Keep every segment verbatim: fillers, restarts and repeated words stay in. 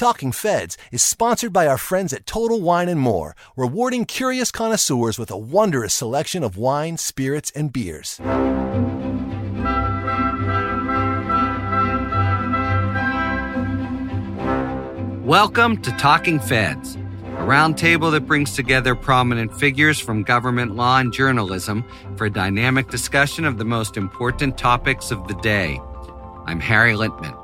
Talking Feds is sponsored by our friends at Total Wine and More, rewarding curious connoisseurs with a wondrous selection of wine, spirits, and beers. Welcome to Talking Feds, a roundtable that brings together prominent figures from government law and journalism for a dynamic discussion of the most important topics of the day. I'm Harry Litman.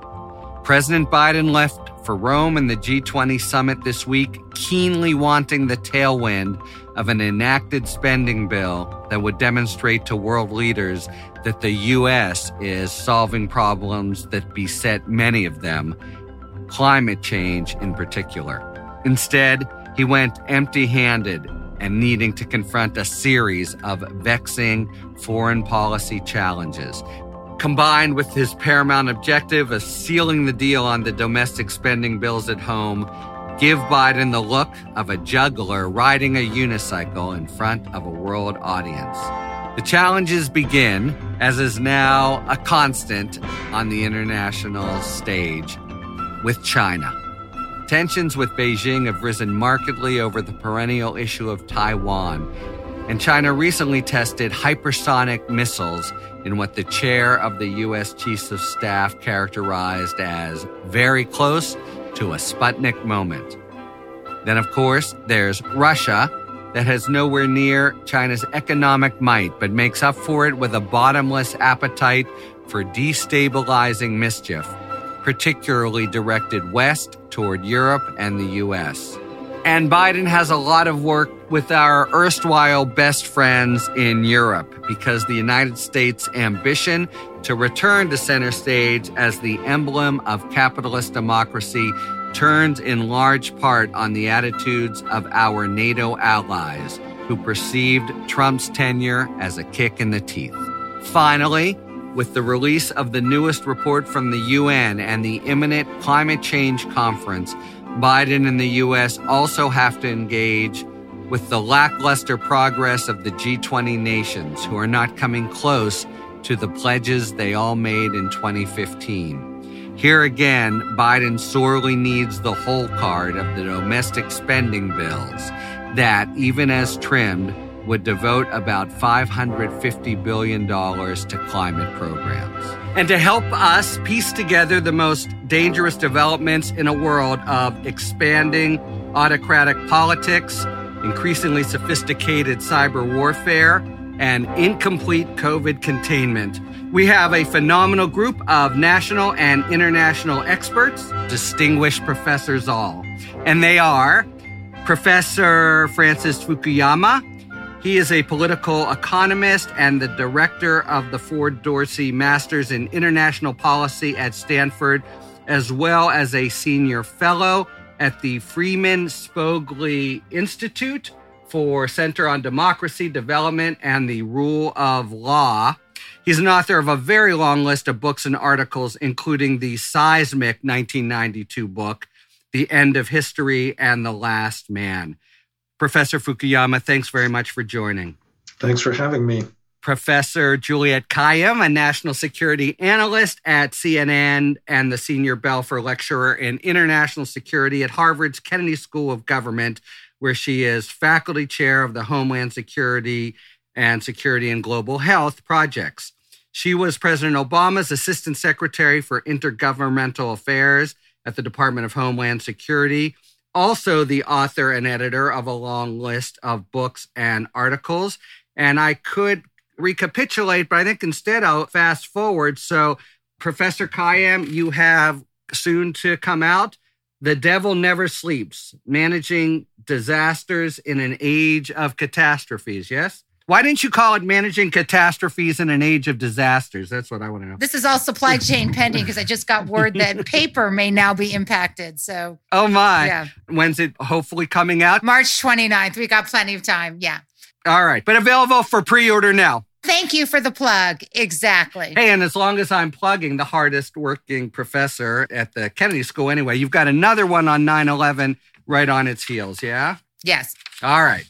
President Biden left for Rome and the G twenty summit this week, keenly wanting the tailwind of an enacted spending bill that would demonstrate to world leaders that the U S is solving problems that beset many of them, climate change in particular. Instead, he went empty-handed and needing to confront a series of vexing foreign policy challenges, combined with his paramount objective of sealing the deal on the domestic spending bills at home, give Biden the look of a juggler riding a unicycle in front of a world audience. The challenges begin, as is now a constant on the international stage, with China. Tensions with Beijing have risen markedly over the perennial issue of Taiwan, and China recently tested hypersonic missiles in what the chair of the U S Chiefs of Staff characterized as very close to a Sputnik moment. Then, of course, there's Russia, that has nowhere near China's economic might, but makes up for it with a bottomless appetite for destabilizing mischief, particularly directed west toward Europe and the U S. And Biden has a lot of work with our erstwhile best friends in Europe, because the United States' ambition to return to center stage as the emblem of capitalist democracy turns in large part on the attitudes of our NATO allies, who perceived Trump's tenure as a kick in the teeth. Finally, with the release of the newest report from the U N and the imminent climate change conference, Biden and the U S also have to engage with the lackluster progress of the G twenty nations, who are not coming close to the pledges they all made in twenty fifteen. Here again, Biden sorely needs the whole card of the domestic spending bills that, even as trimmed, would devote about five hundred fifty billion dollars to climate programs. And to help us piece together the most dangerous developments in a world of expanding autocratic politics, increasingly sophisticated cyber warfare, and incomplete COVID containment, we have a phenomenal group of national and international experts, distinguished professors all. And they are Professor Francis Fukuyama. He is a political economist and the director of the Ford Dorsey Masters in International Policy at Stanford, as well as a senior fellow at the Freeman Spogli Institute for Center on Democracy, Development, and the Rule of Law. He's an author of a very long list of books and articles, including the seismic nineteen ninety-two book, The End of History and the Last Man. Professor Fukuyama, thanks very much for joining. Thanks for having me. Professor Juliet Kayyem, a national security analyst at C N N and the senior Belfer lecturer in international security at Harvard's Kennedy School of Government, where she is faculty chair of the Homeland Security and Security and Global Health projects. She was President Obama's Assistant Secretary for Intergovernmental Affairs at the Department of Homeland Security, also the author and editor of a long list of books and articles. And I could recapitulate, but I think instead I'll fast forward. So, Professor Kayyem, you have soon to come out, The Devil Never Sleeps, Managing Disasters in an Age of Catastrophes, yes? Why didn't you call it Managing Catastrophes in an Age of Disasters? That's what I want to know. This is all supply chain pending, because I just got word that paper may now be impacted. So, oh my. Yeah. When's it hopefully coming out? March twenty-ninth. We got plenty of time. Yeah. All right. But available for pre-order now. Thank you for the plug. Exactly. Hey, and as long as I'm plugging the hardest working professor at the Kennedy School anyway, you've got another one on nine eleven right on its heels, yeah? Yes. All right.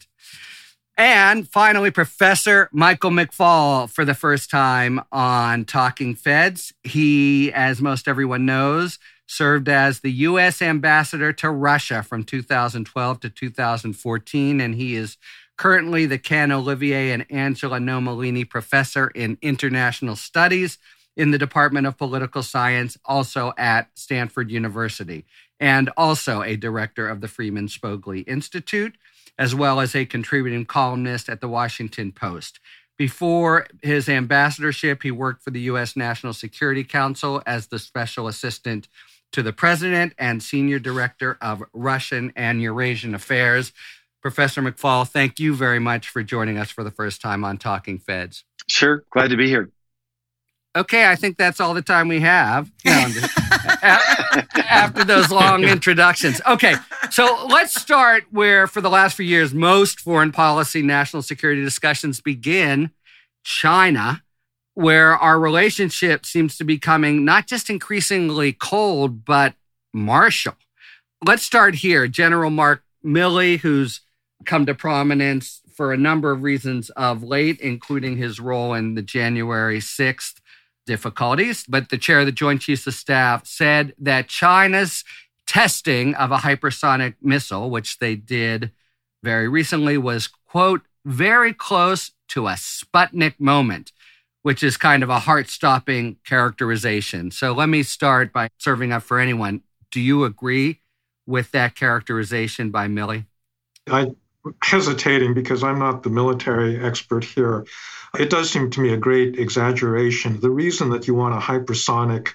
And finally, Professor Michael McFaul, for the first time on Talking Feds. He, as most everyone knows, served as the U S ambassador to Russia from two thousand twelve to two thousand fourteen, and he is currently the Ken Olivier and Angela Nomolini Professor in International Studies in the Department of Political Science, also at Stanford University, and also a director of the Freeman Spogli Institute, as well as a contributing columnist at the Washington Post. Before his ambassadorship, he worked for the U S National Security Council as the Special Assistant to the President and Senior Director of Russian and Eurasian Affairs. Professor McFaul, thank you very much for joining us for the first time on Talking Feds. Sure. Glad to be here. Okay, I think that's all the time we have no, after those long introductions. Okay, so let's start where, for the last few years, most foreign policy national security discussions begin, China, where our relationship seems to be becoming not just increasingly cold, but martial. Let's start here. General Mark Milley, who's come to prominence for a number of reasons of late, including his role in the January sixth difficulties, but the chair of the Joint Chiefs of Staff said that China's testing of a hypersonic missile, which they did very recently, was, quote, very close to a Sputnik moment, which is kind of a heart-stopping characterization. So let me start by serving up for anyone. Do you agree with that characterization by Milley? I'm hesitating because I'm not the military expert here. It does seem to me a great exaggeration. The reason that you want a hypersonic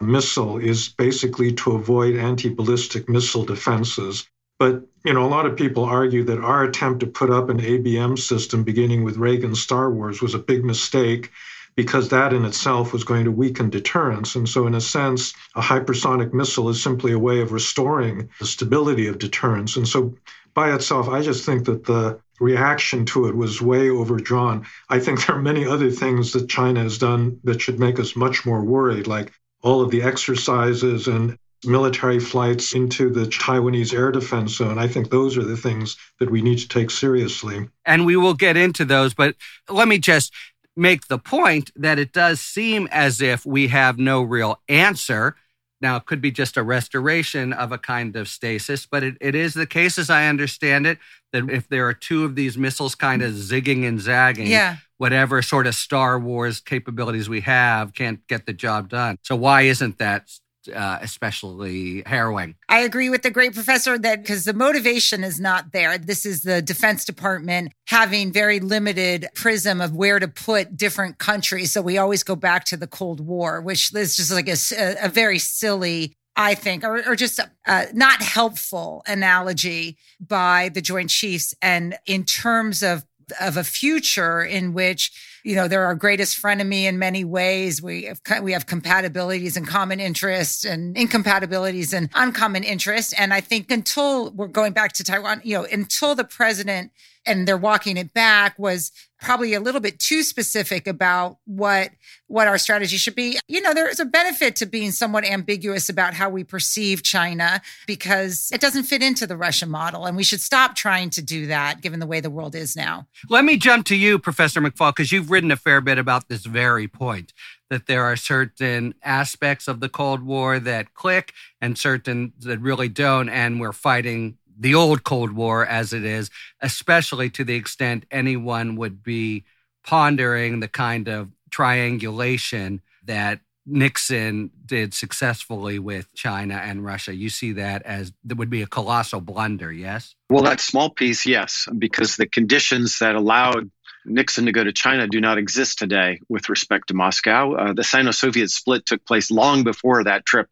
missile is basically to avoid anti-ballistic missile defenses. But, you know, a lot of people argue that our attempt to put up an A B M system beginning with Reagan's Star Wars was a big mistake, because that in itself was going to weaken deterrence. And so in a sense, a hypersonic missile is simply a way of restoring the stability of deterrence. And so by itself, I just think that the reaction to it was way overdrawn. I think there are many other things that China has done that should make us much more worried, like all of the exercises and military flights into the Taiwanese air defense zone. I think those are the things that we need to take seriously. And we will get into those, but let me just make the point that it does seem as if we have no real answer. Now, it could be just a restoration of a kind of stasis, but it, it is the case, as I understand it, that if there are two of these missiles kind of zigging and zagging, yeah. whatever sort of Star Wars capabilities we have can't get the job done. So why isn't that Uh, especially harrowing? I agree with the great professor that because the motivation is not there. This is the Defense Department having very limited prism of where to put different countries. So we always go back to the Cold War, which is just like a, a very silly, I think, or, or just a, a not helpful analogy by the Joint Chiefs. And in terms of of a future in which, you know, they're our greatest frenemy in many ways. We have, we have compatibilities and common interests and incompatibilities and uncommon interests. And I think until we're going back to Taiwan, you know, until the president, and they're walking it back, was probably a little bit too specific about what what our strategy should be. You know, there is a benefit to being somewhat ambiguous about how we perceive China, because it doesn't fit into the Russia model. And we should stop trying to do that, given the way the world is now. Let me jump to you, Professor McFaul, because you've written a fair bit about this very point, that there are certain aspects of the Cold War that click and certain that really don't, and we're fighting the old Cold War as it is, especially to the extent anyone would be pondering the kind of triangulation that Nixon did successfully with China and Russia. You see that as that would be a colossal blunder, yes? Well, that small piece, yes, because the conditions that allowed Nixon to go to China do not exist today with respect to Moscow. Uh, the Sino-Soviet split took place long before that trip,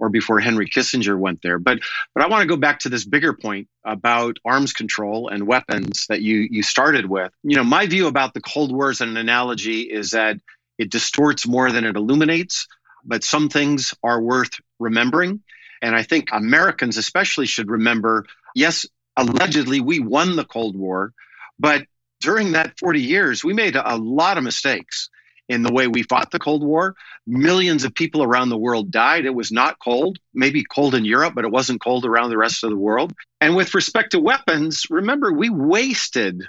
or before Henry Kissinger went there. But but I want to go back to this bigger point about arms control and weapons that you you started with. You know, my view about the Cold War as an analogy is that it distorts more than it illuminates, but some things are worth remembering. And I think Americans especially should remember, yes, allegedly we won the Cold War, but during that forty years, we made a lot of mistakes in the way we fought the Cold War. Millions of people around the world died. It was not cold, maybe cold in Europe, but it wasn't cold around the rest of the world. And with respect to weapons, remember, we wasted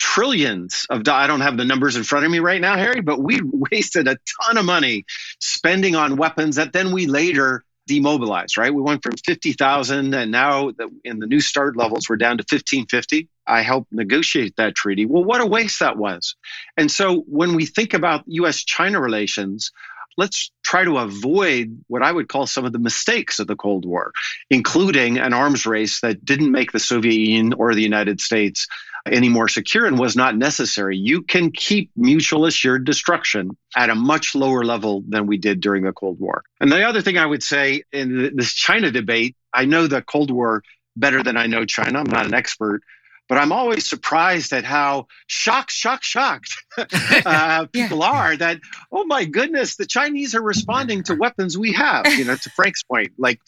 trillions of dollars. I don't have the numbers in front of me right now, Harry, but we wasted a ton of money spending on weapons that then we later demobilized, right? We went from fifty thousand, and now the, in the New START levels, we're down to fifteen fifty. I helped negotiate that treaty. Well, what a waste that was. And so when we think about U S China relations, let's try to avoid what I would call some of the mistakes of the Cold War, including an arms race that didn't make the Soviet Union or the United States any more secure and was not necessary. You can keep mutual assured destruction at a much lower level than we did during the Cold War. And the other thing I would say in this China debate, I know the Cold War better than I know China. I'm not an expert, but I'm always surprised at how shocked, shocked, shocked uh, people yeah. are that, oh my goodness, the Chinese are responding to weapons we have, you know, to Frank's point. Like,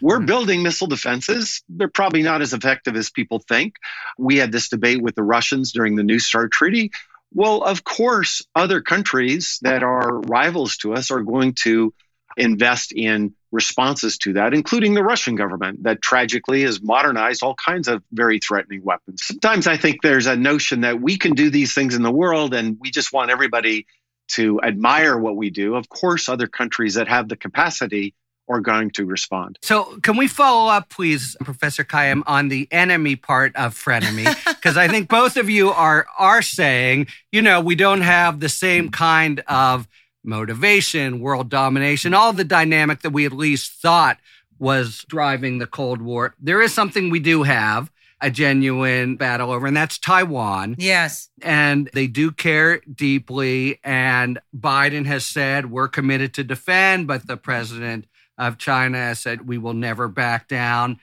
we're building missile defenses. They're probably not as effective as people think. We had this debate with the Russians during the New START Treaty. Well, of course, other countries that are rivals to us are going to invest in responses to that, including the Russian government that tragically has modernized all kinds of very threatening weapons. Sometimes I think there's a notion that we can do these things in the world and we just want everybody to admire what we do. Of course, other countries that have the capacity are going to respond. So can we follow up, please, Professor Kayyem, on the enemy part of frenemy? Because I think both of you are are saying, you know, we don't have the same kind of motivation, world domination, all the dynamic that we at least thought was driving the Cold War. There is something we do have a genuine battle over, and that's Taiwan. Yes. And they do care deeply. And Biden has said, we're committed to defend, but the president of China has said, we will never back down.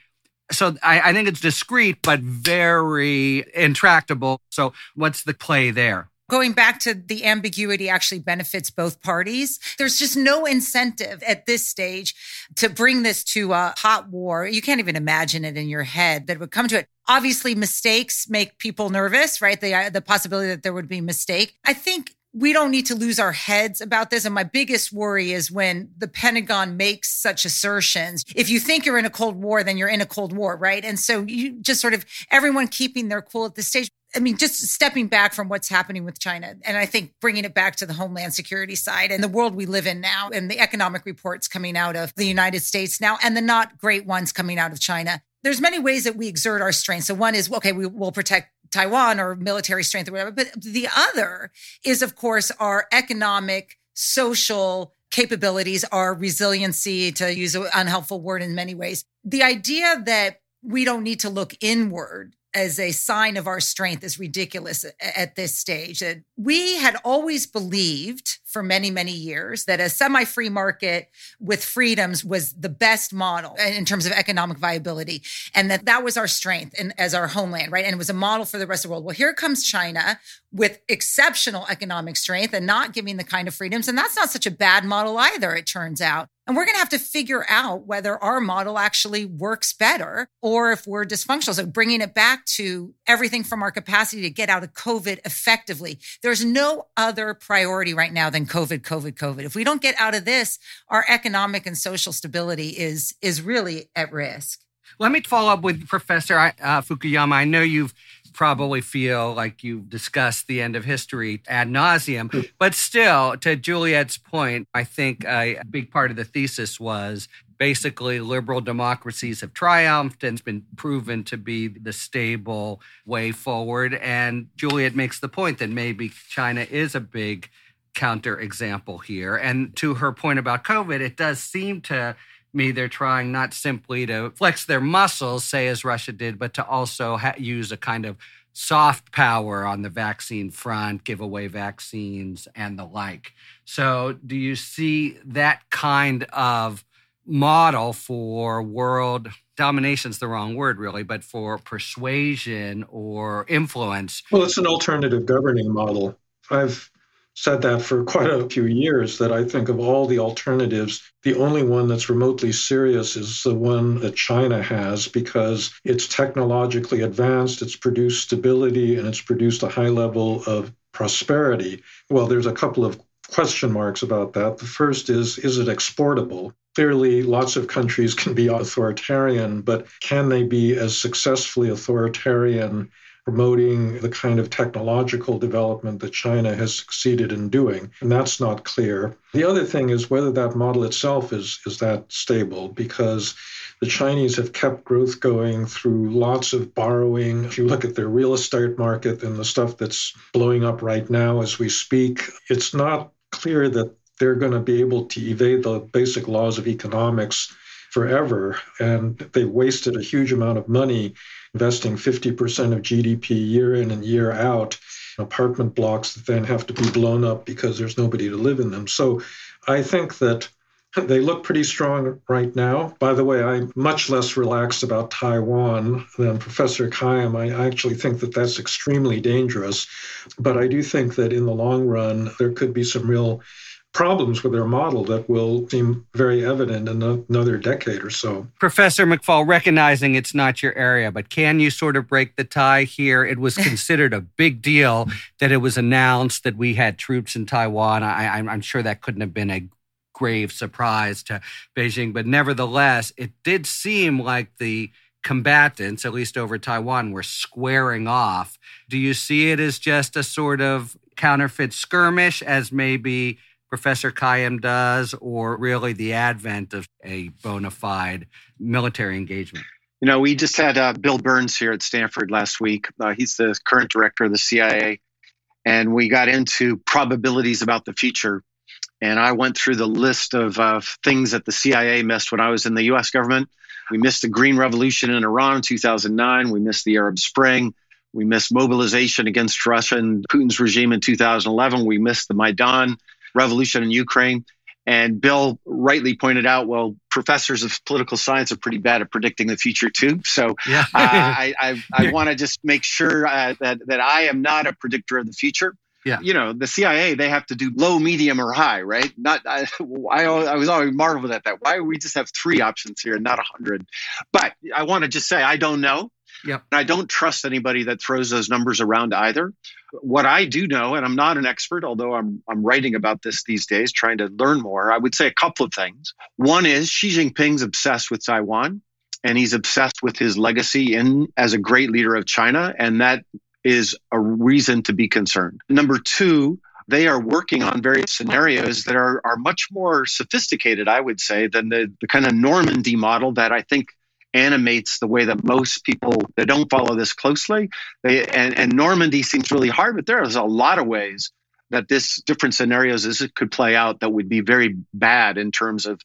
So I, I think it's discreet, but very intractable. So what's the play there? Going back to the ambiguity actually benefits both parties. There's just no incentive at this stage to bring this to a hot war. You can't even imagine it in your head that it would come to it. Obviously, mistakes make people nervous, right? The, the possibility that there would be a mistake. I think we don't need to lose our heads about this. And my biggest worry is when the Pentagon makes such assertions. If you think you're in a Cold War, then you're in a Cold War, right? And so you just sort of everyone keeping their cool at this stage. I mean, just stepping back from what's happening with China, and I think bringing it back to the Homeland Security side and the world we live in now and the economic reports coming out of the United States now and the not great ones coming out of China. There's many ways that we exert our strength. So one is, okay, we will protect Taiwan or military strength or whatever. But the other is, of course, our economic, social capabilities, our resiliency, to use an unhelpful word in many ways. The idea that we don't need to look inward as a sign of our strength is ridiculous at this stage. We had always believed for many, many years that a semi-free market with freedoms was the best model in terms of economic viability, and that that was our strength and as our homeland, right? And it was a model for the rest of the world. Well, here comes China with exceptional economic strength and not giving the kind of freedoms. And that's not such a bad model either, it turns out. And we're going to have to figure out whether our model actually works better or if we're dysfunctional. So bringing it back to everything from our capacity to get out of COVID effectively. There's no other priority right now than COVID, COVID, COVID. If we don't get out of this, our economic and social stability is, is really at risk. Let me follow up with Professor uh, Fukuyama. I know you've probably feel like you've discussed the end of history ad nauseum. But still, to Juliet's point, I think a big part of the thesis was basically liberal democracies have triumphed and it's been proven to be the stable way forward. And Juliet makes the point that maybe China is a big counterexample here. And to her point about COVID, it does seem to me they're trying not simply to flex their muscles, say as Russia did, but to also ha- use a kind of soft power on the vaccine front, give away vaccines and the like. So do you see that kind of model for world domination's the wrong word, really, but for persuasion or influence? Well, it's an alternative governing model. I've said that for quite a few years, that I think of all the alternatives, the only one that's remotely serious is the one that China has, because it's technologically advanced, it's produced stability, and it's produced a high level of prosperity. Well, there's a couple of question marks about that. The first is, is it exportable? Clearly, lots of countries can be authoritarian, but can they be as successfully authoritarian promoting the kind of technological development that China has succeeded in doing. And that's not clear. The other thing is whether that model itself is, is that stable, because the Chinese have kept growth going through lots of borrowing. If you look at their real estate market and the stuff that's blowing up right now as we speak, it's not clear that they're going to be able to evade the basic laws of economics forever. And they wasted a huge amount of money investing fifty percent of G D P year in and year out in apartment blocks that then have to be blown up because there's nobody to live in them. So I think that they look pretty strong right now. By the way, I'm much less relaxed about Taiwan than Professor Kayyem. I actually think that that's extremely dangerous. But I do think that in the long run, there could be some real problems with their model that will seem very evident in another decade or so. Professor McFaul, recognizing it's not your area, but can you sort of break the tie here? It was considered a big deal that it was announced that we had troops in Taiwan. I, I'm sure that couldn't have been a grave surprise to Beijing, but nevertheless, it did seem like the combatants, at least over Taiwan, were squaring off. Do you see it as just a sort of counterfeit skirmish, as maybe Professor Kayyem does, or really the advent of a bona fide military engagement? You know, we just had uh, Bill Burns here at Stanford last week. Uh, he's the current director of the C I A. And we got into probabilities about the future. And I went through the list of uh, things that the C I A missed when I was in the U S government. We missed the Green Revolution in Iran in two thousand nine. We missed the Arab Spring. We missed mobilization against Russia and Putin's regime in two thousand eleven. We missed the Maidan revolution in Ukraine. And Bill rightly pointed out, well, professors of political science are pretty bad at predicting the future too. So yeah. uh, I, I, I want to just make sure uh, that, that I am not a predictor of the future. Yeah. You know, the C I A, they have to do low, medium, or high, right? Not I, I, I was always marveled at that. Why do we just have three options here and not one hundred? But I want to just say, I don't know. Yep. And I don't trust anybody that throws those numbers around either. What I do know, and I'm not an expert, although I'm I'm writing about this these days, trying to learn more, I would say a couple of things. One is Xi Jinping's obsessed with Taiwan, and he's obsessed with his legacy in as a great leader of China, and that is a reason to be concerned. Number two, they are working on various scenarios that are, are much more sophisticated, I would say, than the, the kind of Normandy model that I think animates the way that most people that don't follow this closely. They, and, and Normandy seems really hard, but there's a lot of ways that this different scenarios this could play out that would be very bad in terms of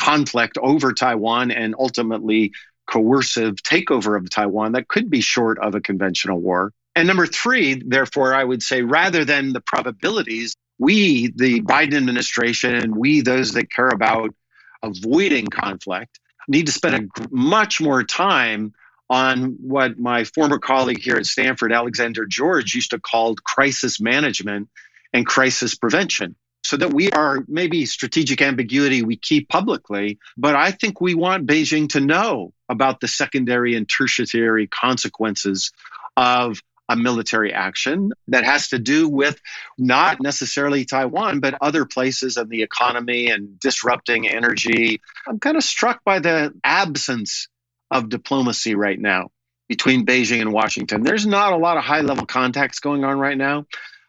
conflict over Taiwan and ultimately coercive takeover of Taiwan that could be short of a conventional war. And number three, therefore, I would say rather than the probabilities, we, the Biden administration, and we, those that care about avoiding conflict, need to spend a, much more time on what my former colleague here at Stanford, Alexander George, used to call crisis management and crisis prevention, so that we are maybe strategic ambiguity we keep publicly, but I think we want Beijing to know about the secondary and tertiary consequences of a military action that has to do with not necessarily Taiwan, but other places and the economy and disrupting energy. I'm kind of struck by the absence of diplomacy right now between Beijing and Washington. There's not a lot of high-level contacts going on right now.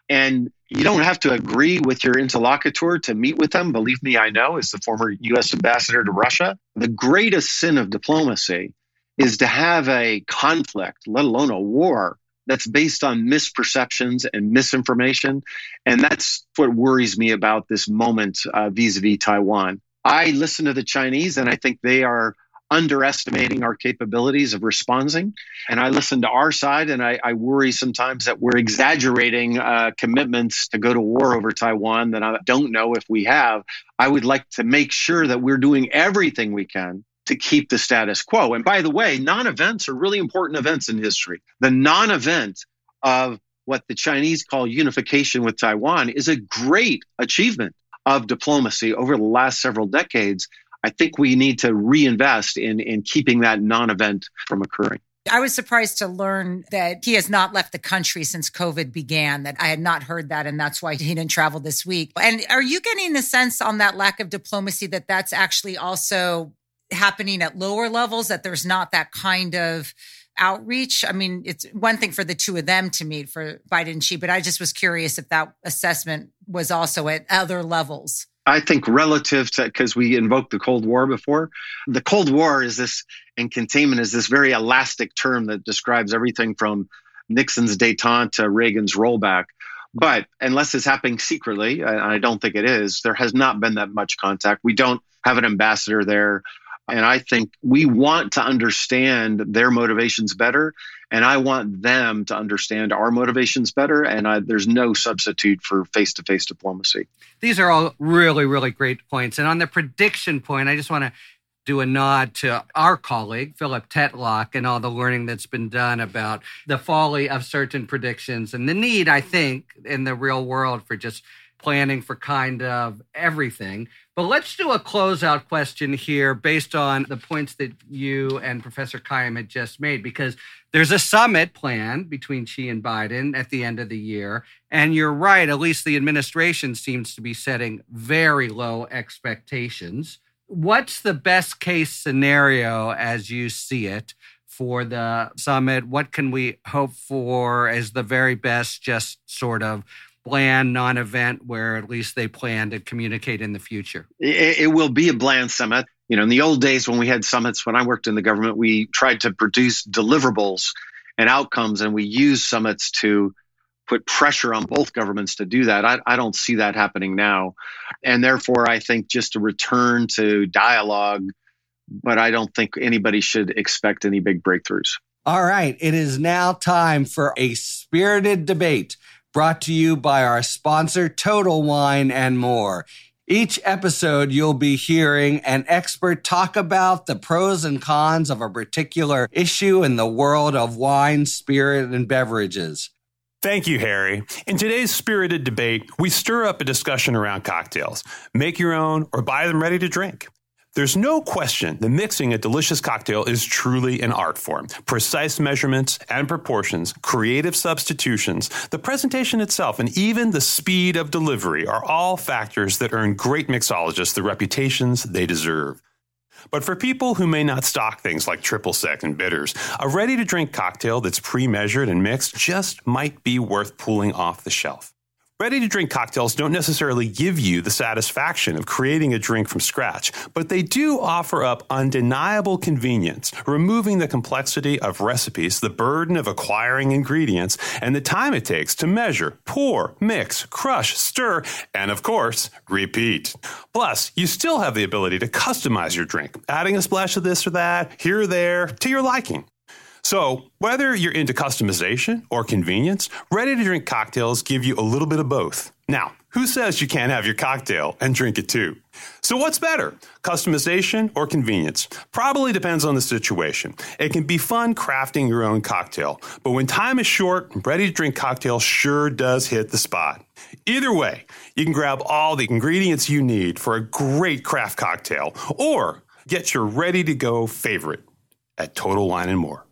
And you don't have to agree with your interlocutor to meet with them. Believe me, I know, as the former U S ambassador to Russia, the greatest sin of diplomacy is to have a conflict, let alone a war, that's based on misperceptions and misinformation. And that's what worries me about this moment uh, vis-a-vis Taiwan. I listen to the Chinese, and I think they are underestimating our capabilities of responding. And I listen to our side, and I, I worry sometimes that we're exaggerating uh, commitments to go to war over Taiwan that I don't know if we have. I would like to make sure that we're doing everything we can to keep the status quo. And by the way, non-events are really important events in history. The non-event of what the Chinese call unification with Taiwan is a great achievement of diplomacy over the last several decades. I think we need to reinvest in, in keeping that non-event from occurring. I was surprised to learn that he has not left the country since COVID began, that I had not heard that, and that's why he didn't travel this week. And are you getting the sense on that lack of diplomacy that that's actually also happening at lower levels, that there's not that kind of outreach. I mean, it's one thing for the two of them to meet, for Biden and Xi, but I just was curious if that assessment was also at other levels. I think relative to, because we invoked the Cold War before, the Cold War is this, and containment is this very elastic term that describes everything from Nixon's detente to Reagan's rollback. But unless it's happening secretly, and I don't think it is, there has not been that much contact. We don't have an ambassador there. And I think we want to understand their motivations better. And I want them to understand our motivations better. And I, there's no substitute for face-to-face diplomacy. These are all really, really great points. And on the prediction point, I just want to do a nod to our colleague, Philip Tetlock, and all the learning that's been done about the folly of certain predictions and the need, I think, in the real world for just planning for kind of everything. But let's do a closeout question here based on the points that you and Professor Kayyem had just made, because there's a summit planned between Xi and Biden at the end of the year. And you're right, at least the administration seems to be setting very low expectations. What's the best case scenario as you see it for the summit? What can we hope for as the very best, just sort of bland non-event where at least they plan to communicate in the future? It, it will be a bland summit. You know, in the old days when we had summits, when I worked in the government, we tried to produce deliverables and outcomes, and we used summits to put pressure on both governments to do that. I, I don't see that happening now. And therefore, I think just a return to dialogue, but I don't think anybody should expect any big breakthroughs. All right. It is now time for a spirited debate brought to you by our sponsor, Total Wine and More. Each episode, you'll be hearing an expert talk about the pros and cons of a particular issue in the world of wine, spirit, and beverages. Thank you, Harry. In today's spirited debate, we stir up a discussion around cocktails. Make your own or buy them ready to drink. There's no question that mixing a delicious cocktail is truly an art form. Precise measurements and proportions, creative substitutions, the presentation itself, and even the speed of delivery are all factors that earn great mixologists the reputations they deserve. But for people who may not stock things like triple sec and bitters, a ready-to-drink cocktail that's pre-measured and mixed just might be worth pulling off the shelf. Ready-to-drink cocktails don't necessarily give you the satisfaction of creating a drink from scratch, but they do offer up undeniable convenience, removing the complexity of recipes, the burden of acquiring ingredients, and the time it takes to measure, pour, mix, crush, stir, and of course, repeat. Plus, you still have the ability to customize your drink, adding a splash of this or that, here or there, to your liking. So, whether you're into customization or convenience, ready-to-drink cocktails give you a little bit of both. Now, who says you can't have your cocktail and drink it too? So what's better, customization or convenience? Probably depends on the situation. It can be fun crafting your own cocktail, but when time is short, ready-to-drink cocktail sure does hit the spot. Either way, you can grab all the ingredients you need for a great craft cocktail, or get your ready-to-go favorite at Total Wine and More.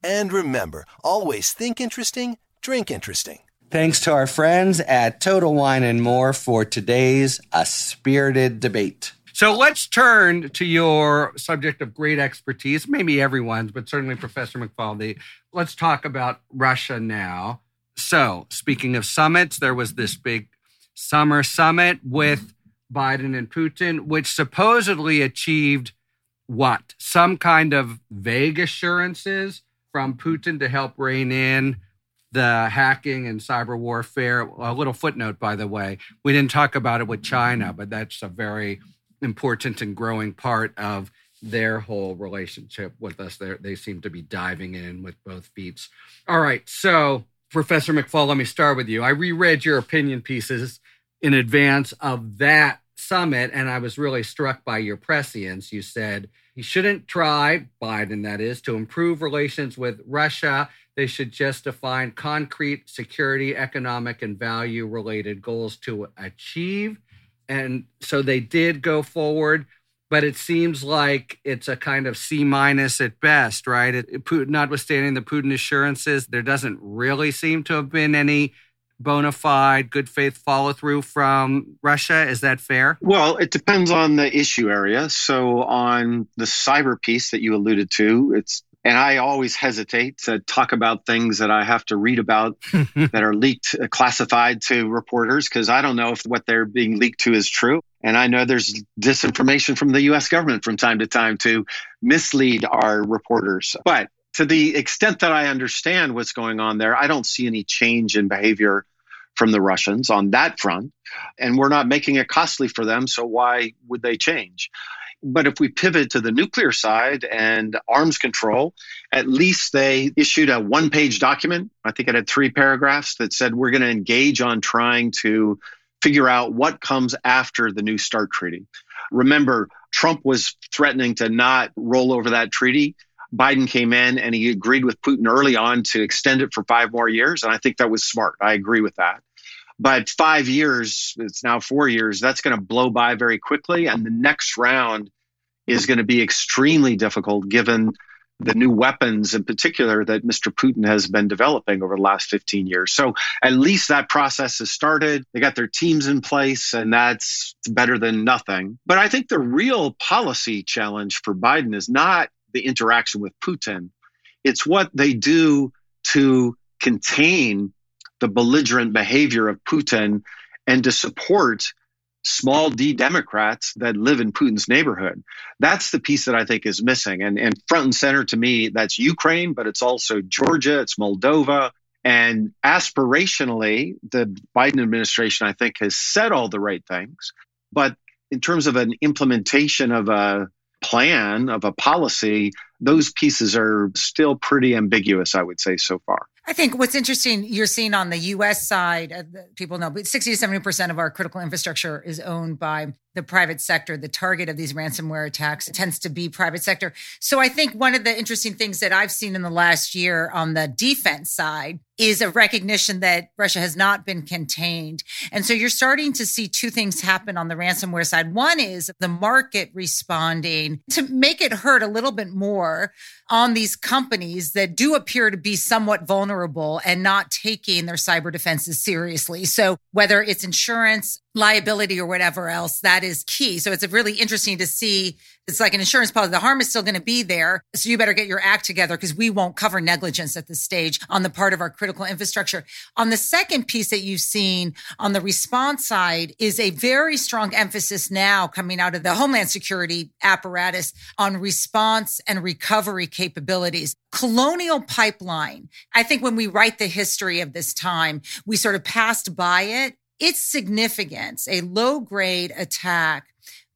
And remember, always think interesting, drink interesting. Thanks to our friends at Total Wine and More for today's A Spirited Debate. So let's turn to your subject of great expertise, maybe everyone's, but certainly Professor McFaul. Let's talk about Russia now. So speaking of summits, there was this big summer summit with Biden and Putin, which supposedly achieved what? Some kind of vague assurances from Putin to help rein in the hacking and cyber warfare. A little footnote, by the way, we didn't talk about it with China, but that's a very important and growing part of their whole relationship with us. They're, they seem to be diving in with both feet. All right. So, Professor McFaul, let me start with you. I reread your opinion pieces in advance of that summit, and I was really struck by your prescience. You said he shouldn't try, Biden that is, to improve relations with Russia. They should just define concrete security, economic, and value-related goals to achieve. And so they did go forward, but it seems like it's a kind of C-minus at best, right? It, Putin, notwithstanding the Putin assurances, there doesn't really seem to have been any bona fide, good faith follow through from Russia. Is that fair? Well, it depends on the issue area. So on the cyber piece that you alluded to, it's And I always hesitate to talk about things that I have to read about that are leaked, uh, classified to reporters, because I don't know if what they're being leaked to is true. And I know there's disinformation from the U S government from time to time to mislead our reporters. But to the extent that I understand what's going on there, I don't see any change in behavior from the Russians on that front. And we're not making it costly for them, so why would they change? But if we pivot to the nuclear side and arms control, at least they issued a one-page document. I think it had three paragraphs that said we're going to engage on trying to figure out what comes after the New START Treaty. Remember, Trump was threatening to not roll over that treaty. Biden came in and he agreed with Putin early on to extend it for five more years. And I think that was smart. I agree with that. But five years, it's now four years, that's going to blow by very quickly. And the next round is going to be extremely difficult given the new weapons in particular that Mister Putin has been developing over the last fifteen years. So at least that process has started. They got their teams in place, and that's better than nothing. But I think the real policy challenge for Biden is not the interaction with Putin. It's what they do to contain the belligerent behavior of Putin and to support small D Democrats that live in Putin's neighborhood. That's the piece that I think is missing. And, and front and center to me, that's Ukraine, but it's also Georgia, it's Moldova. And aspirationally, the Biden administration, I think, has said all the right things. But in terms of an implementation of a plan, of a policy, those pieces are still pretty ambiguous, I would say, so far. I think what's interesting, you're seeing on the U S side, uh, people know, but sixty to seventy percent of our critical infrastructure is owned by the private sector. The target of these ransomware attacks tends to be private sector. So I think one of the interesting things that I've seen in the last year on the defense side is a recognition that Russia has not been contained. And so you're starting to see two things happen on the ransomware side. One is the market responding to make it hurt a little bit more on these companies that do appear to be somewhat vulnerable and not taking their cyber defenses seriously. So whether it's insurance, liability, or whatever else, that is key. So it's really interesting to see. It's like an insurance policy. The harm is still going to be there. So you better get your act together because we won't cover negligence at this stage on the part of our critical infrastructure. On the second piece that you've seen on the response side is a very strong emphasis now coming out of the Homeland Security apparatus on response and recovery capabilities. Colonial pipeline. I think when we write the history of this time, we sort of passed by it. Its significance, a low-grade attack,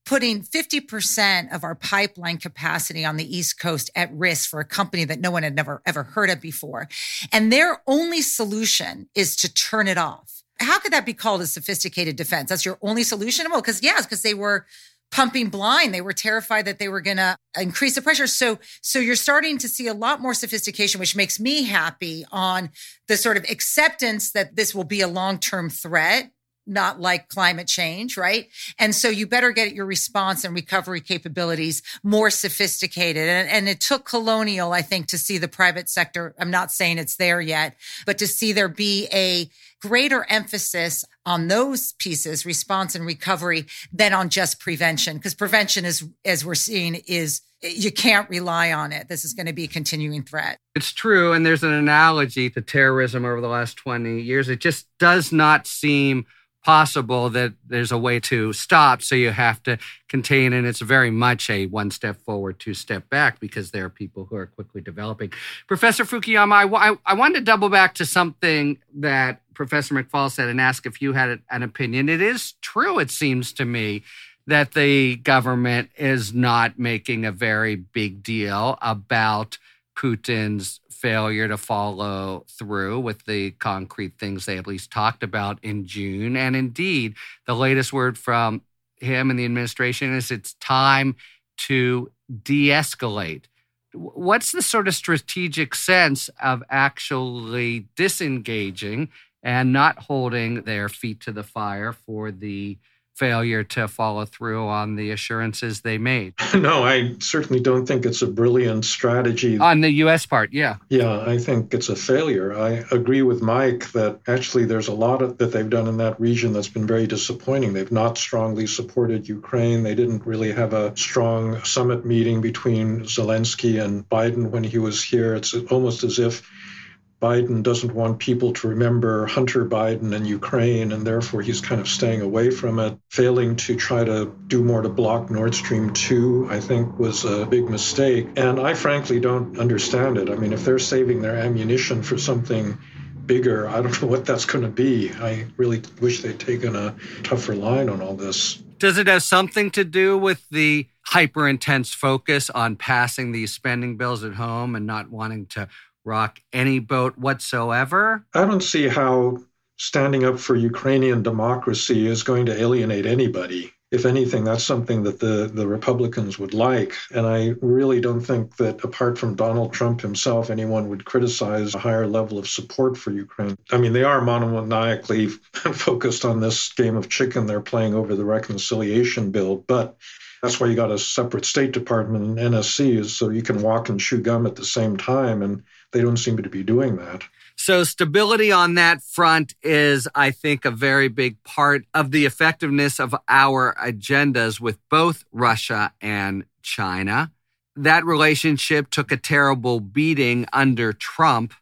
putting fifty percent of our pipeline capacity on the East Coast at risk for a company that no one had never, ever heard of before. And their only solution is to turn it off. How could that be called a sophisticated defense? That's your only solution? Well, because yes, because they were pumping blind. They were terrified that they were going to increase the pressure. So, so you're starting to see a lot more sophistication, which makes me happy on the sort of acceptance that this will be a long-term threat, not like climate change, right? And so you better get your response and recovery capabilities more sophisticated. And, and it took Colonial, I think, to see the private sector. I'm not saying it's there yet, but to see there be a greater emphasis on those pieces, response and recovery, than on just prevention. Because prevention is, as we're seeing, is you can't rely on it. This is going to be a continuing threat. It's true. And there's an analogy to terrorism over the last twenty years. It just does not seem possible that there's a way to stop, so you have to contain, and it's very much a one step forward, two step back, because there are people who are quickly developing. Professor Fukuyama, I, w- I wanted to double back to something that Professor McFaul said and ask if you had an opinion. It is true, it seems to me, that the government is not making a very big deal about Putin's failure to follow through with the concrete things they at least talked about in June. And indeed, the latest word from him and the administration is it's time to de-escalate. What's the sort of strategic sense of actually disengaging and not holding their feet to the fire for the failure to follow through on the assurances they made. No, I certainly don't think it's a brilliant strategy. On the U S part, yeah. Yeah, I think it's a failure. I agree with Mike that actually there's a lot of, that they've done in that region that's been very disappointing. They've not strongly supported Ukraine. They didn't really have a strong summit meeting between Zelensky and Biden when he was here. It's almost as if Biden doesn't want people to remember Hunter Biden and Ukraine, and therefore he's kind of staying away from it. Failing to try to do more to block Nord Stream two, I think, was a big mistake. And I frankly don't understand it. I mean, if they're saving their ammunition for something bigger, I don't know what that's going to be. I really wish they'd taken a tougher line on all this. Does it have something to do with the hyper-intense focus on passing these spending bills at home and not wanting to rock any boat whatsoever? I don't see how standing up for Ukrainian democracy is going to alienate anybody. If anything, that's something that the, the Republicans would like. And I really don't think that, apart from Donald Trump himself, anyone would criticize a higher level of support for Ukraine. I mean, they are monomaniacally focused on this game of chicken they're playing over the reconciliation bill, but that's why you got a separate State Department and N S C, is so you can walk and chew gum at the same time, and they don't seem to be doing that. So stability on that front is, I think, a very big part of the effectiveness of our agendas with both Russia and China. That relationship took a terrible beating under Trump,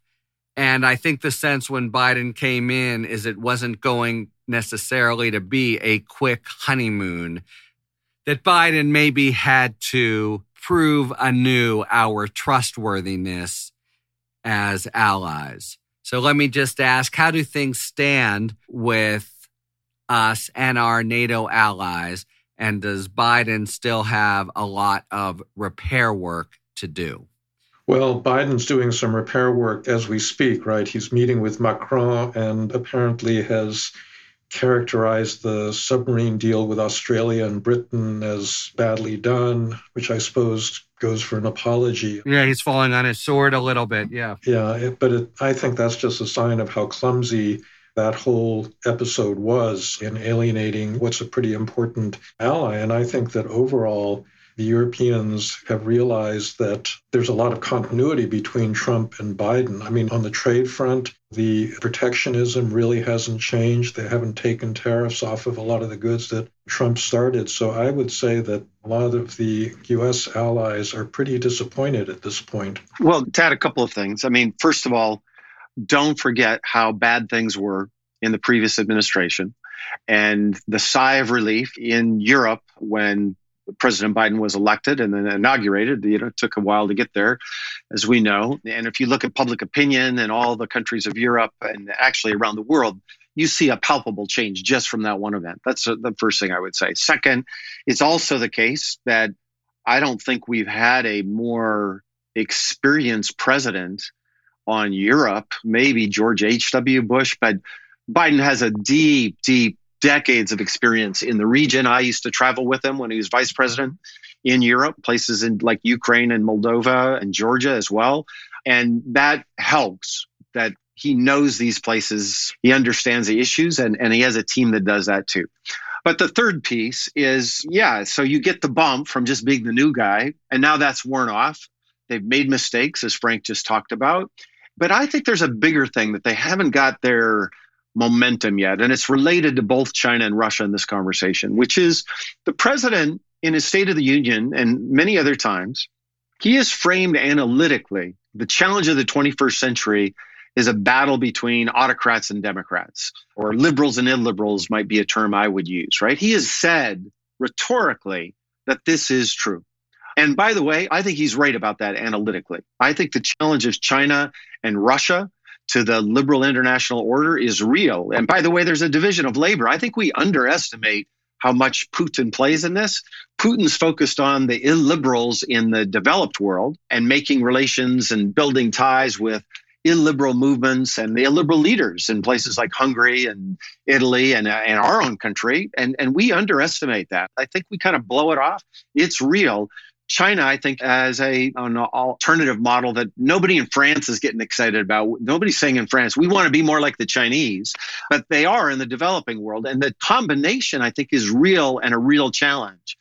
and I think the sense when Biden came in is it wasn't going necessarily to be a quick honeymoon, that Biden maybe had to prove anew our trustworthiness as allies. So let me just ask, how do things stand with us and our NATO allies? And does Biden still have a lot of repair work to do? Well, Biden's doing some repair work as we speak, right? He's meeting with Macron and apparently has characterized the submarine deal with Australia and Britain as badly done, which I suppose goes for an apology. Yeah, he's falling on his sword a little bit, yeah. Yeah, it, but it, I think that's just a sign of how clumsy that whole episode was in alienating what's a pretty important ally. And I think that overall, the Europeans have realized that there's a lot of continuity between Trump and Biden. I mean, on the trade front, the protectionism really hasn't changed. They haven't taken tariffs off of a lot of the goods that Trump started. So I would say that a lot of the U S allies are pretty disappointed at this point. Well, Tad, a couple of things. I mean, first of all, don't forget how bad things were in the previous administration and the sigh of relief in Europe when President Biden was elected and then inaugurated. You know, it took a while to get there, as we know. And if you look at public opinion in all the countries of Europe and actually around the world, you see a palpable change just from that one event. That's the first thing I would say. Second, it's also the case that I don't think we've had a more experienced president on Europe, maybe George H W Bush, but Biden has a deep, deep decades of experience in the region. I used to travel with him when he was vice president in Europe, places in like Ukraine and Moldova and Georgia as well. And that helps, that he knows these places, he understands the issues, and, and he has a team that does that too. But the third piece is, yeah, so you get the bump from just being the new guy, and now that's worn off. They've made mistakes, as Frank just talked about. But I think there's a bigger thing that they haven't got their momentum yet. And it's related to both China and Russia in this conversation, which is the president in his State of the Union and many other times, he has framed analytically the challenge of the twenty-first century is a battle between autocrats and Democrats, or liberals and illiberals might be a term I would use, right? He has said rhetorically that this is true. And by the way, I think he's right about that analytically. I think the challenge of China and Russia to the liberal international order is real. And by the way, there's a division of labor. I think we underestimate how much Putin plays in this. Putin's focused on the illiberals in the developed world and making relations and building ties with illiberal movements and the illiberal leaders in places like Hungary and Italy and, and our own country. And, and we underestimate that. I think we kind of blow it off. It's real. China, I think, as a, an alternative model that nobody in France is getting excited about. Nobody's saying in France, we want to be more like the Chinese, but they are in the developing world. And the combination, I think, is real and a real challenge.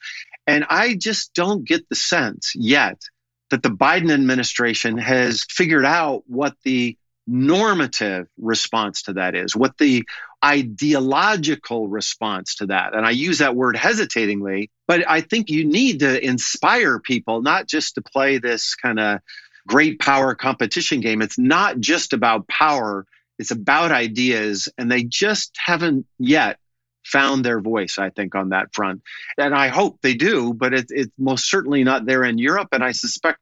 And I just don't get the sense yet that the Biden administration has figured out what the normative response to that is, what the ideological response to that. And I use that word hesitatingly, but I think you need to inspire people, not just to play this kind of great power competition game. It's not just about power, it's about ideas. And they just haven't yet found their voice, I think, on that front. And I hope they do, but it, it's most certainly not there in Europe. And I suspect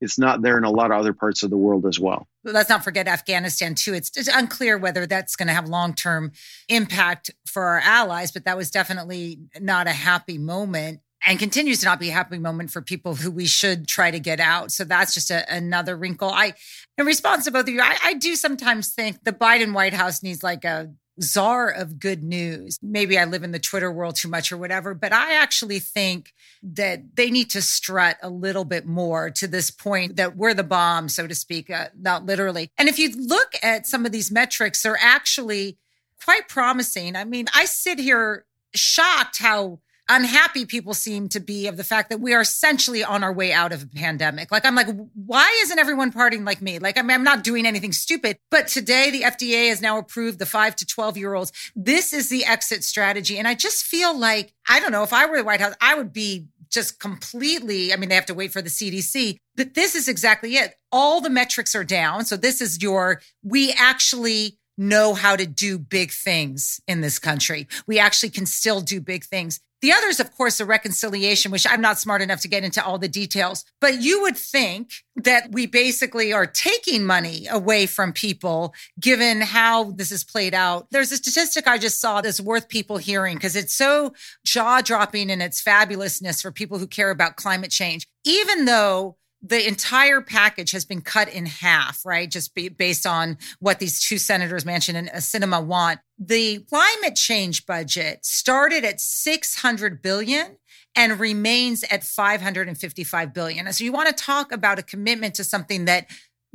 it's not there in a lot of other parts of the world as well. Let's not forget Afghanistan, too. It's, it's unclear whether that's going to have long-term impact for our allies, but that was definitely not a happy moment and continues to not be a happy moment for people who we should try to get out. So that's just a, another wrinkle. I, in response to both of you, I, I do sometimes think the Biden White House needs like a czar of good news. Maybe I live in the Twitter world too much or whatever, but I actually think that they need to strut a little bit more to this point that we're the bomb, so to speak, uh, not literally. And if you look at some of these metrics, they're actually quite promising. I mean, I sit here shocked how unhappy people seem to be of the fact that we are essentially on our way out of a pandemic. Like, I'm like, why isn't everyone partying like me? Like, I mean, I'm not doing anything stupid, but today the F D A has now approved the five to twelve year olds. This is the exit strategy. And I just feel like, I don't know, if I were the White House, I would be just completely, I mean, they have to wait for the C D C, but this is exactly it. All the metrics are down. So this is your, we actually know how to do big things in this country. We actually can still do big things. The others, of course, are reconciliation, which I'm not smart enough to get into all the details. But you would think that we basically are taking money away from people, given how this is played out. There's a statistic I just saw that's worth people hearing because it's so jaw-dropping in its fabulousness for people who care about climate change. Even though the entire package has been cut in half, right? Just be based on what these two senators, Manchin and Sinema, want. The climate change budget started at six hundred billion dollars and remains at five hundred fifty-five billion dollars. And so you want to talk about a commitment to something that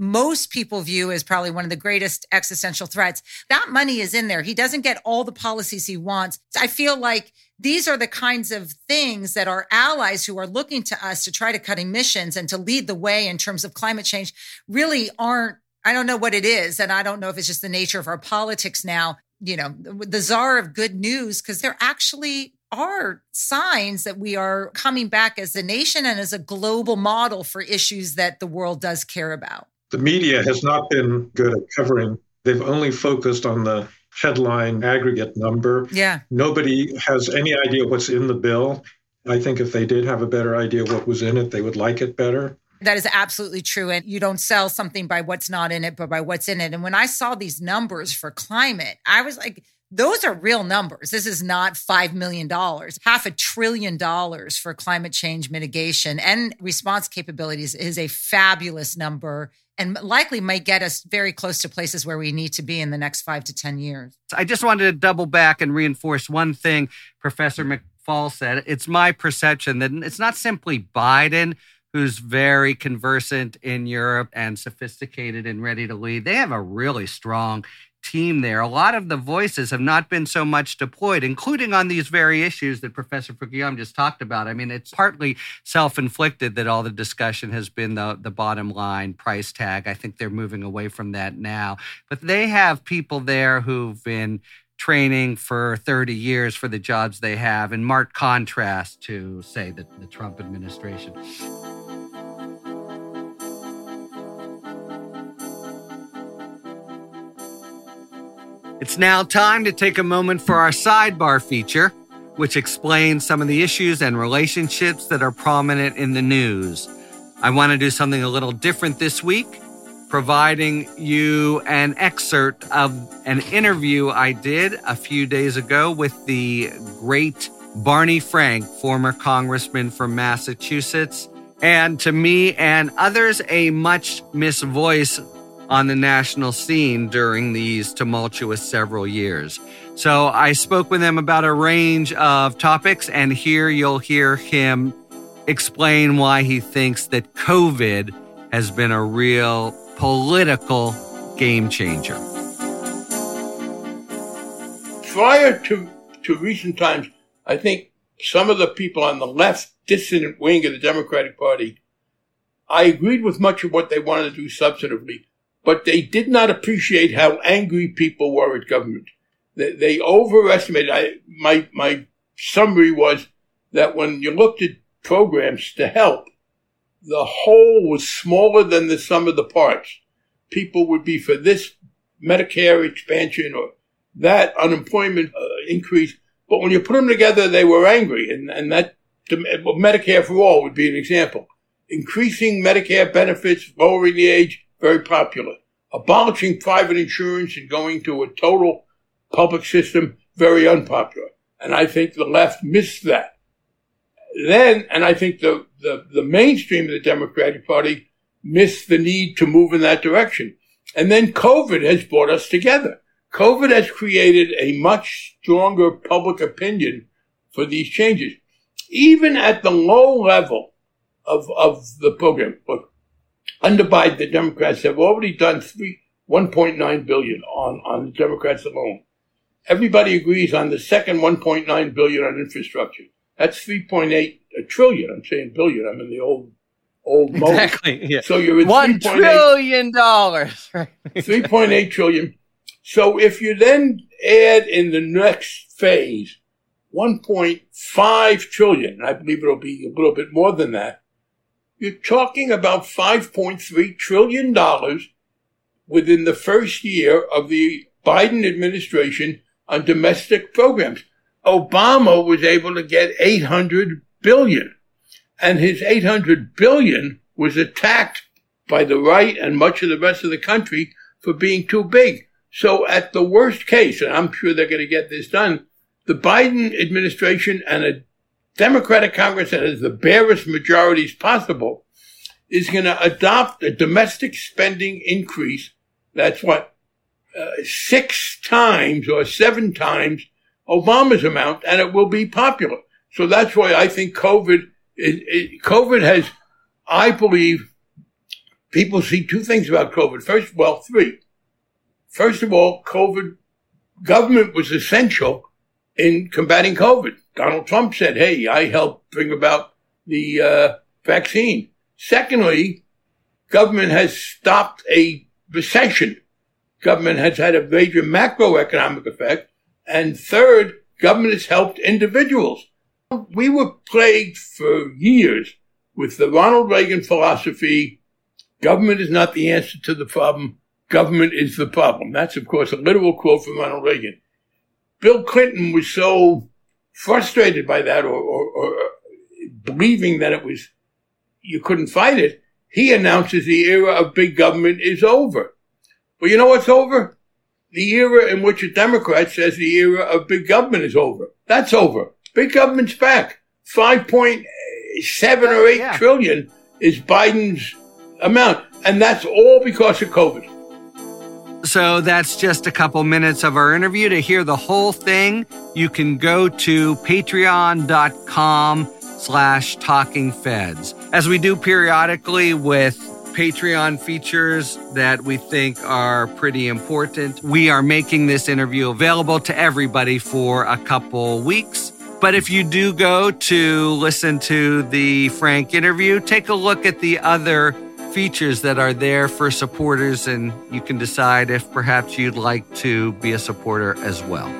most people view as probably one of the greatest existential threats. That money is in there. He doesn't get all the policies he wants. I feel like these are the kinds of things that our allies who are looking to us to try to cut emissions and to lead the way in terms of climate change really aren't, I don't know what it is. And I don't know if it's just the nature of our politics now, you know, the czar of good news, because they're actually are signs that we are coming back as a nation and as a global model for issues that the world does care about. The media has not been good at covering. They've only focused on the headline aggregate number. Yeah. Nobody has any idea what's in the bill. I think if they did have a better idea what was in it, they would like it better. That is absolutely true. And you don't sell something by what's not in it, but by what's in it. And when I saw these numbers for climate, I was like, those are real numbers. This is not five million dollars, half a trillion dollars for climate change mitigation and response capabilities is a fabulous number and likely might get us very close to places where we need to be in the next five to ten years. I just wanted to double back and reinforce one thing Professor McFaul said. It's my perception that it's not simply Biden who's very conversant in Europe and sophisticated and ready to lead. They have a really strong team there. A lot of the voices have not been so much deployed, including on these very issues that Professor Fukuyama just talked about. I mean, it's partly self-inflicted that all the discussion has been the, the bottom line price tag. I think they're moving away from that now. But they have people there who've been training for thirty years for the jobs they have, in marked contrast to, say, the, the Trump administration. It's now time to take a moment for our sidebar feature, which explains some of the issues and relationships that are prominent in the news. I want to do something a little different this week, providing you an excerpt of an interview I did a few days ago with the great Barney Frank, former congressman from Massachusetts, and to me and others, a much missed voice on the national scene during these tumultuous several years. So I spoke with him about a range of topics, and here you'll hear him explain why he thinks that COVID has been a real political game changer. Prior to, to recent times, I think some of the people on the left dissident wing of the Democratic Party, I agreed with much of what they wanted to do substantively, but they did not appreciate how angry people were at government. They, they overestimated. I, my, my summary was that when you looked at programs to help, the whole was smaller than the sum of the parts. People would be for this Medicare expansion or that unemployment uh, increase. But when you put them together, they were angry. And, and that well, Medicare for all would be an example. Increasing Medicare benefits, lowering the age, very popular. Abolishing private insurance and going to a total public system, very unpopular. And I think the left missed that. Then, and I think the, the, the mainstream of the Democratic Party missed the need to move in that direction. And then COVID has brought us together. COVID has created a much stronger public opinion for these changes. Even at the low level of, of the program, look, under Biden, the Democrats have already done three, one point nine billion on, on the Democrats alone. Everybody agrees on the second one point nine billion on infrastructure. That's three point eight trillion. I'm saying billion. I'm in the old, old mode. Exactly. Yeah. So you're at one trillion dollars. three point eight trillion. So if you then add in the next phase, one point five trillion, I believe it'll be a little bit more than that. You're talking about five point three trillion dollars within the first year of the Biden administration on domestic programs. Obama was able to get eight hundred billion, and his eight hundred billion was attacked by the right and much of the rest of the country for being too big. So at the worst case, and I'm sure they're going to get this done, the Biden administration and a Democratic Congress that has the barest majorities possible is going to adopt a domestic spending increase that's what, uh, six times or seven times Obama's amount, and it will be popular. So that's why I think COVID, it, it, COVID has, I believe, people see two things about COVID. First, well, three. First of all, COVID, government was essential in combating COVID. Donald Trump said, hey, I helped bring about the uh, vaccine. Secondly, government has stopped a recession. Government has had a major macroeconomic effect. And third, government has helped individuals. We were plagued for years with the Ronald Reagan philosophy, government is not the answer to the problem, government is the problem. That's, of course, a literal quote from Ronald Reagan. Bill Clinton was so frustrated by that or, or, or believing that it was, you couldn't fight it, he announces the era of big government is over. Well, you know what's over? The era in which a Democrat says the era of big government is over. That's over. Big government's back. five point seven or eight yeah. trillion is Biden's amount. And that's all because of COVID. So that's just a couple minutes of our interview. To hear the whole thing, you can go to patreon.com slash talking feds. As we do periodically with Patreon features that we think are pretty important, we are making this interview available to everybody for a couple weeks. But if you do go to listen to the Frank interview, take a look at the other features that are there for supporters, and you can decide if perhaps you'd like to be a supporter as well.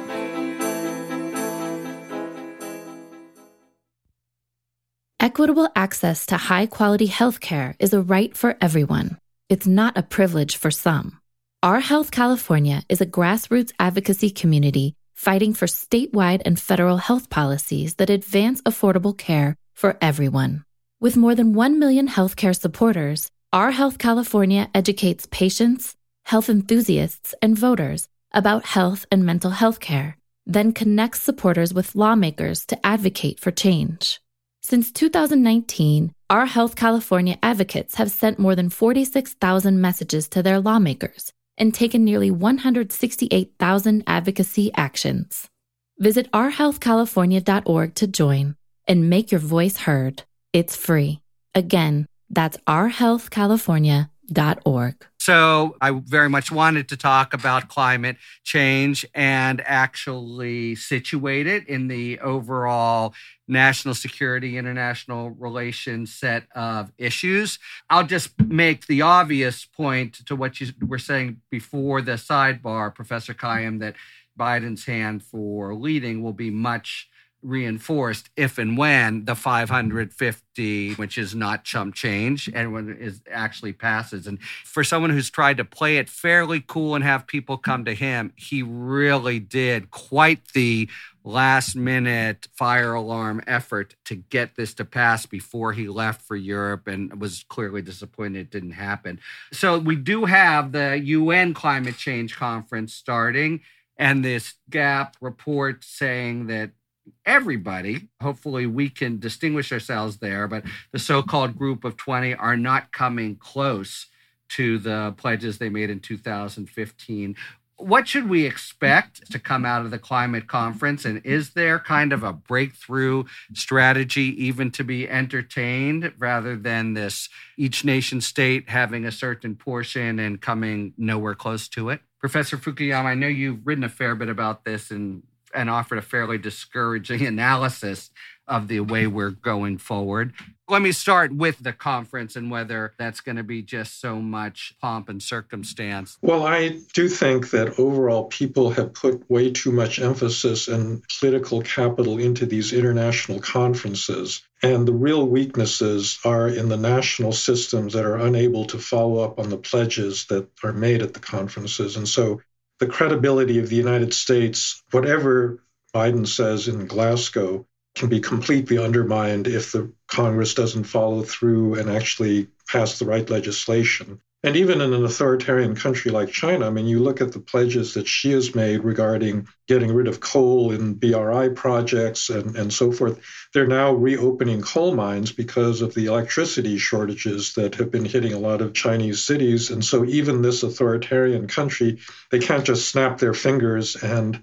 Equitable access to high-quality health care is a right for everyone. It's not a privilege for some. Our Health California is a grassroots advocacy community fighting for statewide and federal health policies that advance affordable care for everyone. With more than one million healthcare supporters, Our Health California educates patients, health enthusiasts, and voters about health and mental health care, then connects supporters with lawmakers to advocate for change. Since two thousand nineteen, Our Health California advocates have sent more than forty-six thousand messages to their lawmakers and taken nearly one hundred sixty-eight thousand advocacy actions. Visit our health california dot org to join and make your voice heard. It's free. Again, that's our health california dot org. So I very much wanted to talk about climate change and actually situate it in the overall national security, international relations set of issues. I'll just make the obvious point to what you were saying before the sidebar, Professor Kayyem, that Biden's hand for leading will be much reinforced if and when the five hundred fifty, which is not chump change, and when it actually passes. And for someone who's tried to play it fairly cool and have people come to him, he really did quite the last-minute fire alarm effort to get this to pass before he left for Europe, and was clearly disappointed it didn't happen. So we do have the U N climate change conference starting, and this G A P report saying that everybody, hopefully we can distinguish ourselves there, but the so-called group of twenty are not coming close to the pledges they made in two thousand fifteen. What should we expect to come out of the climate conference? And is there kind of a breakthrough strategy even to be entertained, rather than this each nation state having a certain portion and coming nowhere close to it? Professor Fukuyama, I know you've written a fair bit about this and and offered a fairly discouraging analysis of the way we're going forward. Let me start with the conference and whether that's going to be just so much pomp and circumstance. Well, I do think that overall people have put way too much emphasis and political capital into these international conferences. And the real weaknesses are in the national systems that are unable to follow up on the pledges that are made at the conferences. And so the credibility of the United States, whatever Biden says in Glasgow, can be completely undermined if the Congress doesn't follow through and actually pass the right legislation. And even in an authoritarian country like China, I mean, you look at the pledges that Xi has made regarding getting rid of coal in B R I projects and, and so forth. They're now reopening coal mines because of the electricity shortages that have been hitting a lot of Chinese cities. And so even this authoritarian country, they can't just snap their fingers and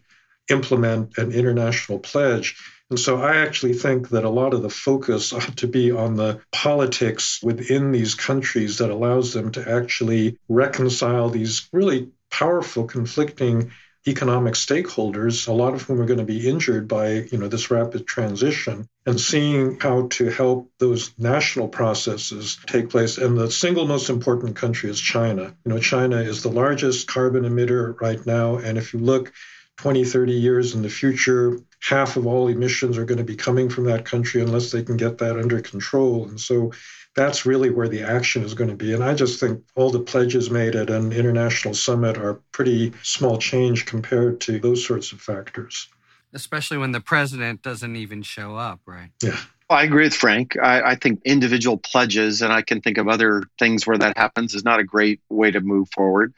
implement an international pledge. And so I actually think that a lot of the focus ought to be on the politics within these countries that allows them to actually reconcile these really powerful, conflicting economic stakeholders, a lot of whom are going to be injured by, you know, this rapid transition, and seeing how to help those national processes take place. And the single most important country is China. You know, China is the largest carbon emitter right now. And if you look twenty, thirty years in the future, half of all emissions are going to be coming from that country unless they can get that under control. And so that's really where the action is going to be. And I just think all the pledges made at an international summit are pretty small change compared to those sorts of factors. Especially when the president doesn't even show up, right? Yeah. Well, I agree with Frank. I, I think individual pledges, and I can think of other things where that happens, is not a great way to move forward.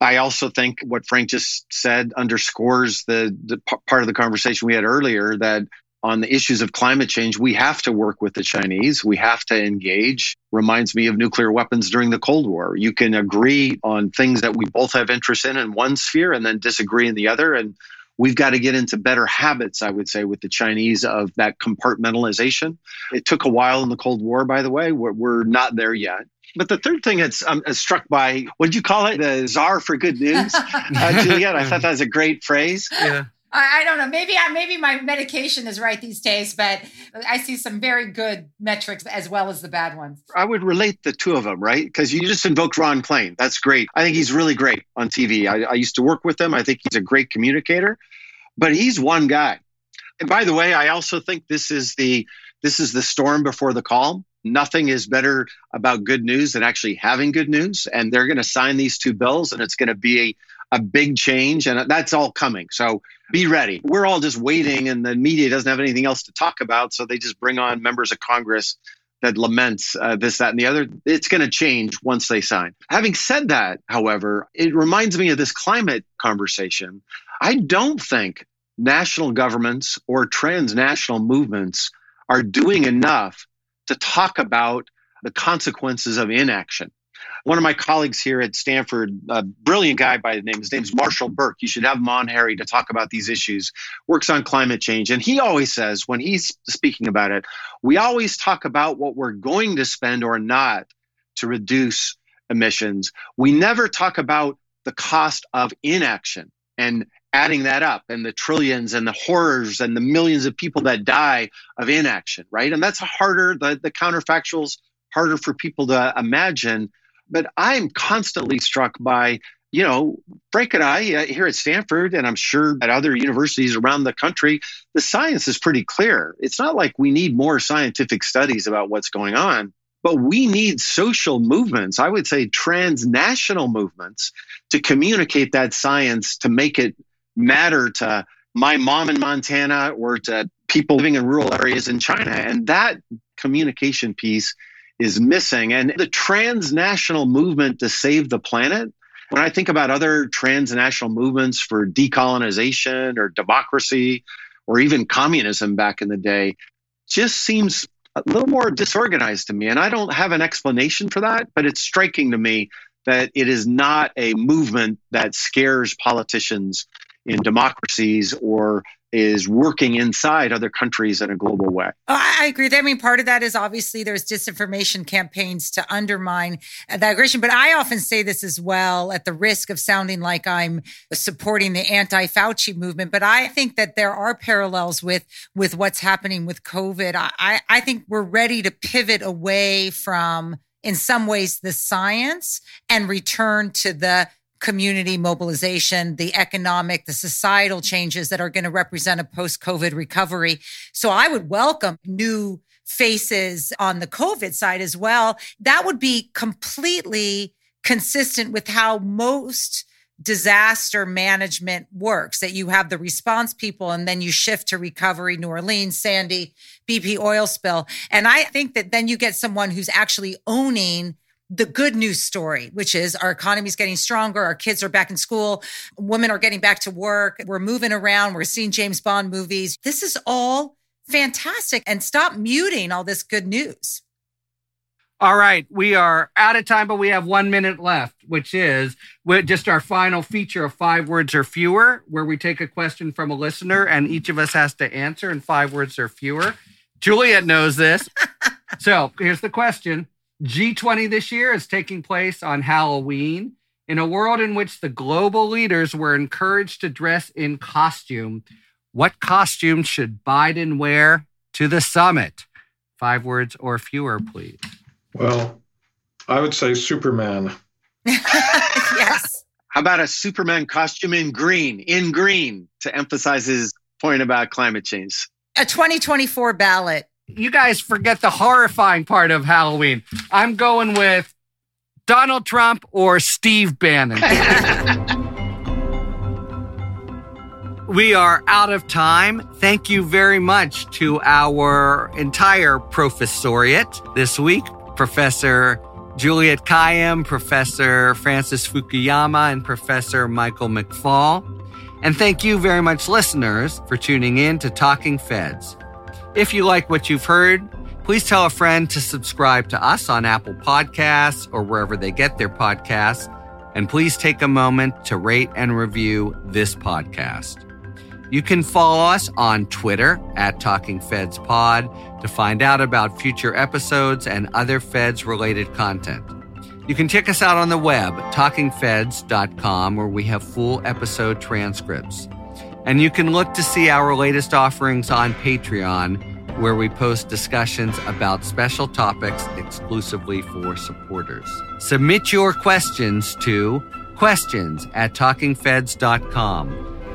I also think what Frank just said underscores the, the p- part of the conversation we had earlier, that on the issues of climate change, we have to work with the Chinese. We have to engage. Reminds me of nuclear weapons during the Cold War. You can agree on things that we both have interest in in one sphere and then disagree in the other. And we've got to get into better habits, I would say, with the Chinese of that compartmentalization. It took a while in the Cold War, by the way. We're, we're not there yet. But the third thing that's I'm struck by, what did you call it? The czar for good news, uh, Juliet. I thought that was a great phrase. Yeah. I don't know. Maybe I, maybe my medication is right these days, but I see some very good metrics as well as the bad ones. I would relate the two of them, right? Because you just invoked Ron Klain. That's great. I think he's really great on T V. I, I used to work with him. I think he's a great communicator, but he's one guy. And by the way, I also think this is the this is the storm before the calm. Nothing is better about good news than actually having good news. And they're going to sign these two bills, and it's going to be a a big change, and that's all coming. So be ready. We're all just waiting, and the media doesn't have anything else to talk about, so they just bring on members of Congress that laments uh, this, that, and the other. It's going to change once they sign. Having said that, however, it reminds me of this climate conversation. I don't think national governments or transnational movements are doing enough to talk about the consequences of inaction. One of my colleagues here at Stanford, a brilliant guy by the name, his name's Marshall Burke. You should have him on, Harry, to talk about these issues, works on climate change. And he always says, when he's speaking about it, we always talk about what we're going to spend or not to reduce emissions. We never talk about the cost of inaction and adding that up and the trillions and the horrors and the millions of people that die of inaction, right? And that's harder, the, the counterfactual's harder for people to imagine. But I'm constantly struck by, you know, Frank and I uh, here at Stanford, and I'm sure at other universities around the country, the science is pretty clear. It's not like we need more scientific studies about what's going on, but we need social movements, I would say transnational movements, to communicate that science, to make it matter to my mom in Montana or to people living in rural areas in China. And that communication piece is missing. And the transnational movement to save the planet, when I think about other transnational movements for decolonization or democracy or even communism back in the day, just seems a little more disorganized to me. And I don't have an explanation for that, but it's striking to me that it is not a movement that scares politicians in democracies or is working inside other countries in a global way. Oh, I agree. I mean, part of that is obviously there's disinformation campaigns to undermine that aggression. But I often say this as well, at the risk of sounding like I'm supporting the anti-Fauci movement. But I think that there are parallels with, with what's happening with COVID. I, I think we're ready to pivot away from, in some ways, the science and return to the community mobilization, the economic, the societal changes that are going to represent a post-COVID recovery. So I would welcome new faces on the COVID side as well. That would be completely consistent with how most disaster management works, that you have the response people and then you shift to recovery, New Orleans, Sandy, B P oil spill. And I think that then you get someone who's actually owning the good news story, which is our economy is getting stronger. Our kids are back in school. Women are getting back to work. We're moving around. We're seeing James Bond movies. This is all fantastic. And stop muting all this good news. All right. We are out of time, but we have one minute left, which is just our final feature of five words or fewer, where we take a question from a listener and each of us has to answer in five words or fewer. Juliet knows this. So here's the question. G twenty this year is taking place on Halloween. In a world in which the global leaders were encouraged to dress in costume, what costume should Biden wear to the summit? Five words or fewer, please. Well, I would say Superman. Yes. How about a Superman costume in green, in green, to emphasize his point about climate change? A twenty twenty-four ballot. You guys forget the horrifying part of Halloween. I'm going with Donald Trump or Steve Bannon. We are out of time. Thank you very much to our entire professoriate this week, Professor Juliet Kayyem, Professor Francis Fukuyama, and Professor Michael McFaul. And thank you very much, listeners, for tuning in to Talking Feds. If you like what you've heard, please tell a friend to subscribe to us on Apple Podcasts or wherever they get their podcasts. And please take a moment to rate and review this podcast. You can follow us on Twitter at Talking Feds Pod to find out about future episodes and other Feds-related content. You can check us out on the web, talking feds dot com, where we have full episode transcripts. And you can look to see our latest offerings on Patreon, where we post discussions about special topics exclusively for supporters. Submit your questions to questions at talking feds dot com,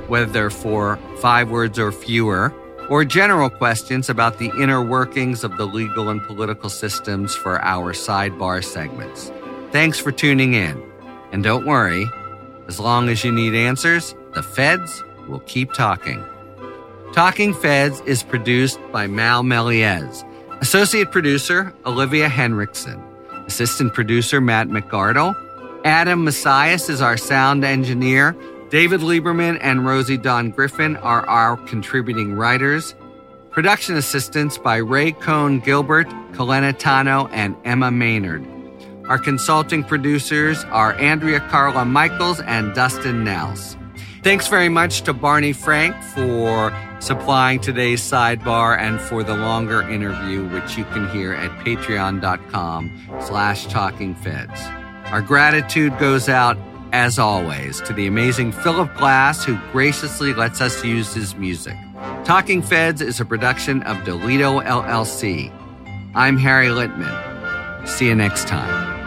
whether for five words or fewer, or general questions about the inner workings of the legal and political systems for our sidebar segments. Thanks for tuning in. And don't worry, as long as you need answers, the Feds we'll keep talking. Talking Feds is produced by Mal Meliez, Associate Producer Olivia Henriksen, Assistant Producer Matt McArdle, Adam Messias is our sound engineer, David Lieberman and Rosie Dawn Griffin are our contributing writers, production assistance by Ray Cohn-Gilbert, Kalena Tano, and Emma Maynard. Our consulting producers are Andrea Carla Michaels and Dustin Nels. Thanks very much to Barney Frank for supplying today's sidebar and for the longer interview, which you can hear at patreon.com slash talkingfeds. Our gratitude goes out, as always, to the amazing Philip Glass, who graciously lets us use his music. Talking Feds is a production of Delito L L C. I'm Harry Litman. See you next time.